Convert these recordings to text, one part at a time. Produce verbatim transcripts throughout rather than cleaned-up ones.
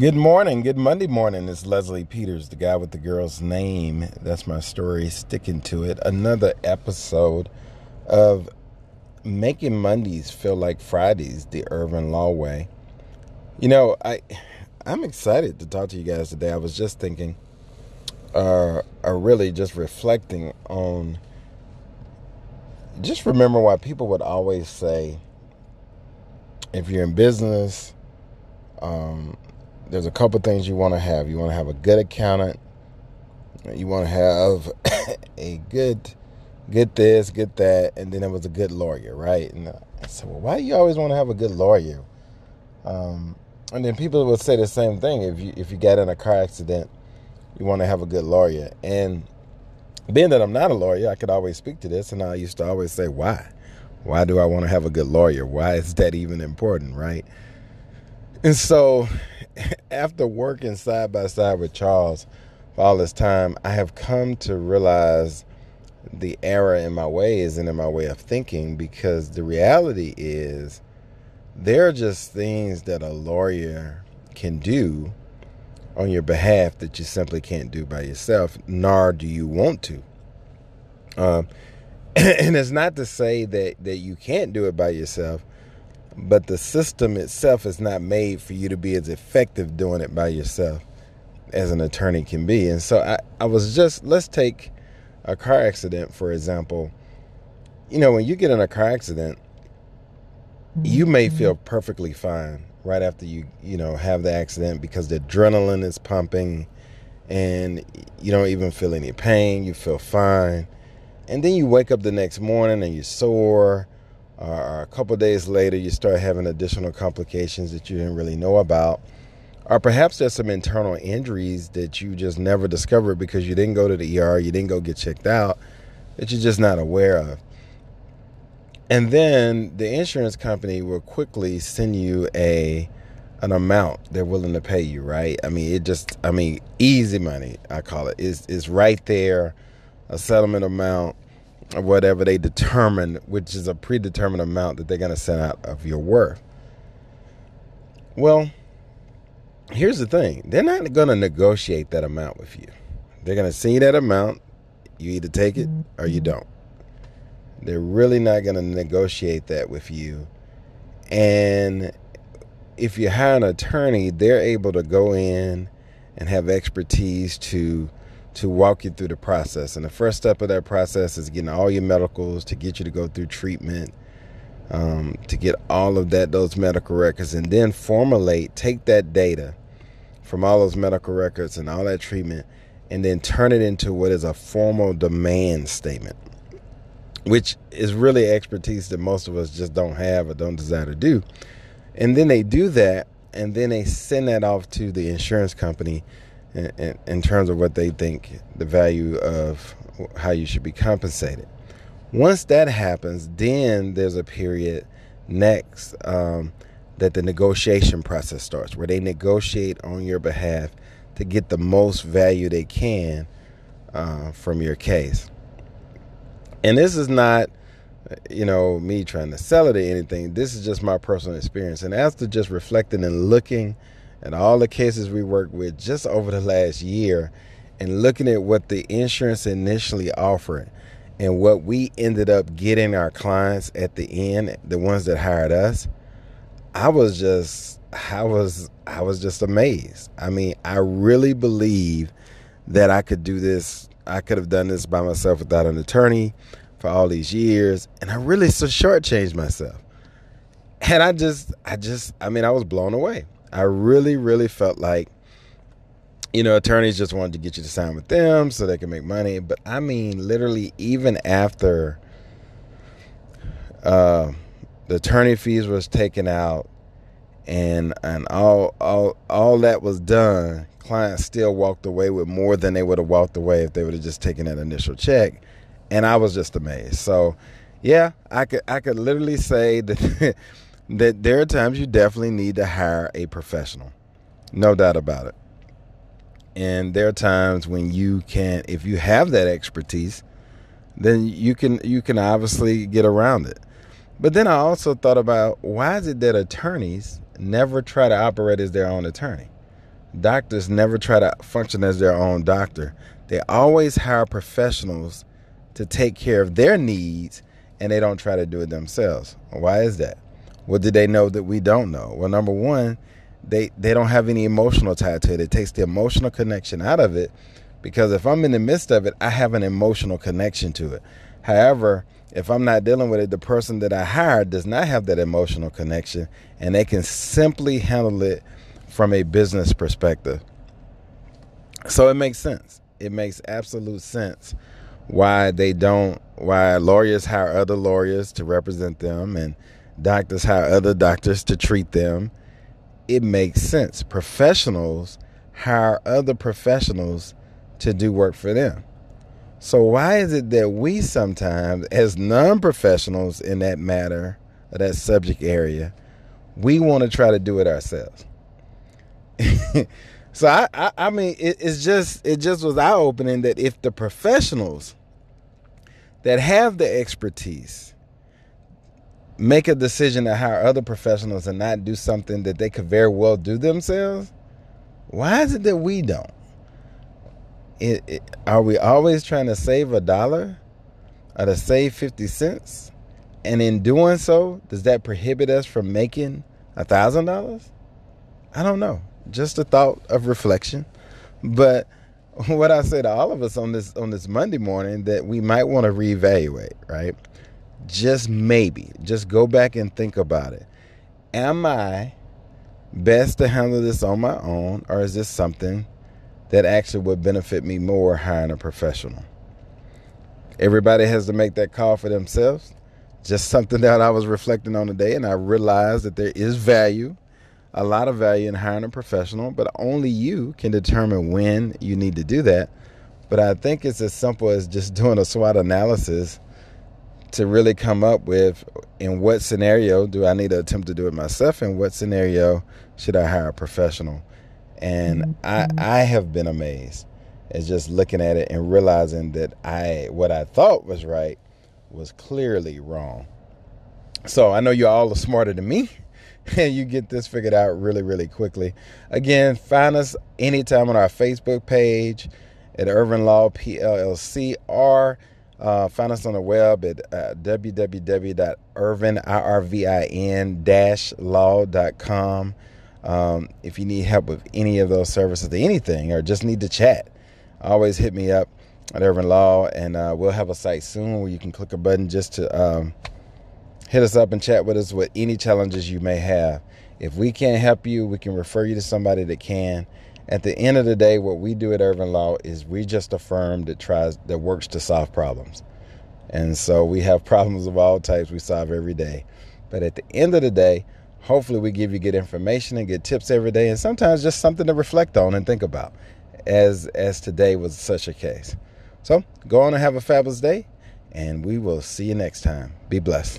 Good morning. Good Monday morning. It's Leslie Peters, the guy with the girl's name. That's my story, sticking to it. Another episode of Making Mondays Feel Like Fridays, the Urban Law Way. You know, I, I'm excited to talk to you guys today. I was just thinking, uh, or really just reflecting on, just remember why people would always say, if you're in business, um, there's a couple things you want to have. You want to have a good accountant. You want to have a good, good this, good that, and then it was a good lawyer, right? And I said, well, why do you always want to have a good lawyer? Um, and then people would say the same thing. If you if you got in a car accident, you want to have a good lawyer. And being that I'm not a lawyer, I could always speak to this, and I used to always say, why? Why do I want to have a good lawyer? Why is that even important, right? And so, after working side by side with Charles for all this time, I have come to realize the error in my ways and in my way of thinking, because the reality is there are just things that a lawyer can do on your behalf that you simply can't do by yourself, nor do you want to. Um, and it's not to say that, that you can't do it by yourself, but the system itself is not made for you to be as effective doing it by yourself as an attorney can be. And so I, I was just, let's take a car accident, for example. You know, when you get in a car accident, you may feel perfectly fine right after you, you know, have the accident because the adrenaline is pumping and you don't even feel any pain. You feel fine. And then you wake up the next morning and you're sore. Or a couple of days later, you start having additional complications that you didn't really know about. Or perhaps there's some internal injuries that you just never discovered because you didn't go to the E R, you didn't go get checked out, that you're just not aware of. And then the insurance company will quickly send you a an amount they're willing to pay you, right? I mean, it just, I mean, easy money, I call it. It's, it's right there, a settlement amount. Or whatever they determine, which is a predetermined amount that they're going to send out of your worth. Well, here's the thing. They're not going to negotiate that amount with you. They're going to send you that amount. You either take it or you don't. They're really not going to negotiate that with you. And if you hire an attorney, they're able to go in and have expertise to to walk you through the process. And the first step of that process is getting all your medicals, to get you to go through treatment, um, to get all of that, those medical records, and then formulate, take that data from all those medical records and all that treatment, and then turn it into what is a formal demand statement, which is really expertise that most of us just don't have or don't desire to do. And then they do that, and then they send that off to the insurance company In, in terms of what they think the value of how you should be compensated. Once that happens, then there's a period next um, that the negotiation process starts, where they negotiate on your behalf to get the most value they can uh, from your case. And this is not, you know, me trying to sell it or anything. This is just my personal experience. And after just reflecting and looking and all the cases we worked with just over the last year, and looking at what the insurance initially offered and what we ended up getting our clients at the end, the ones that hired us, I was just, I was, I was just amazed. I mean, I really believe that I could do this. I could have done this by myself without an attorney for all these years. And I really so shortchanged myself. And I just, I just, I mean, I was blown away. I really, really felt like, you know, attorneys just wanted to get you to sign with them so they can make money. But I mean, literally, even after uh, the attorney fees was taken out and and all all all that was done, clients still walked away with more than they would have walked away if they would have just taken that initial check. And I was just amazed. So, yeah, I could I could literally say that that there are times you definitely need to hire a professional. No doubt about it. And there are times when you can, if you have that expertise, then you can you can obviously get around it. But then I also thought about, why is it that attorneys never try to operate as their own attorney? Doctors never try to function as their own doctor. They always hire professionals to take care of their needs, and they don't try to do it themselves. Why is that? What do they know that we don't know? Well, number one, they, they don't have any emotional tie to it. It takes the emotional connection out of it, because if I'm in the midst of it, I have an emotional connection to it. However, if I'm not dealing with it, the person that I hired does not have that emotional connection, and they can simply handle it from a business perspective. So it makes sense. It makes absolute sense why they don't, why lawyers hire other lawyers to represent them and doctors hire other doctors to treat them. It makes sense. Professionals hire other professionals to do work for them. So why is it that we sometimes, as non-professionals in that matter, or that subject area, we want to try to do it ourselves? So I, I, I mean, it, it's just it just was eye-opening that if the professionals that have the expertise make a decision to hire other professionals and not do something that they could very well do themselves, why is it that we don't? It, it, are we always trying to save a dollar or to save fifty cents? And in doing so, does that prohibit us from making a thousand dollars? I don't know. Just a thought of reflection. But what I say to all of us on this on this Monday morning, that we might want to reevaluate, right? Just maybe. Just go back and think about it. Am I best to handle this on my own, or is this something that actually would benefit me more hiring a professional? Everybody has to make that call for themselves. Just something that I was reflecting on today, and I realized that there is value, a lot of value in hiring a professional, but only you can determine when you need to do that. But I think it's as simple as just doing a SWOT analysis to really come up with, in what scenario do I need to attempt to do it myself, and what scenario should I hire a professional? And I, I have been amazed at just looking at it and realizing that I what I thought was right was clearly wrong. So I know you all are smarter than me, and you get this figured out really, really quickly. Again, find us anytime on our Facebook page at Urban Law P L L C, or uh, find us on the web at uh, w w w dot irvin law dot com. Um, if you need help with any of those services, anything, or just need to chat, always hit me up at Irvin Law, and uh, we'll have a site soon where you can click a button just to um, hit us up and chat with us with any challenges you may have. If we can't help you, we can refer you to somebody that can. At the end of the day, what we do at Irvin Law is we just a firm that tries, that works to solve problems. And so we have problems of all types we solve every day. But at the end of the day, hopefully we give you good information and good tips every day, and sometimes just something to reflect on and think about, as as today was such a case. So go on and have a fabulous day, and we will see you next time. Be blessed.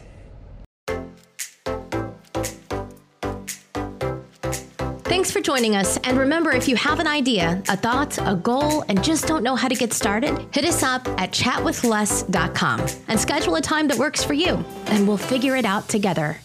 Thanks for joining us. And remember, if you have an idea, a thought, a goal, and just don't know how to get started, hit us up at chat with les dot com and schedule a time that works for you, and we'll figure it out together.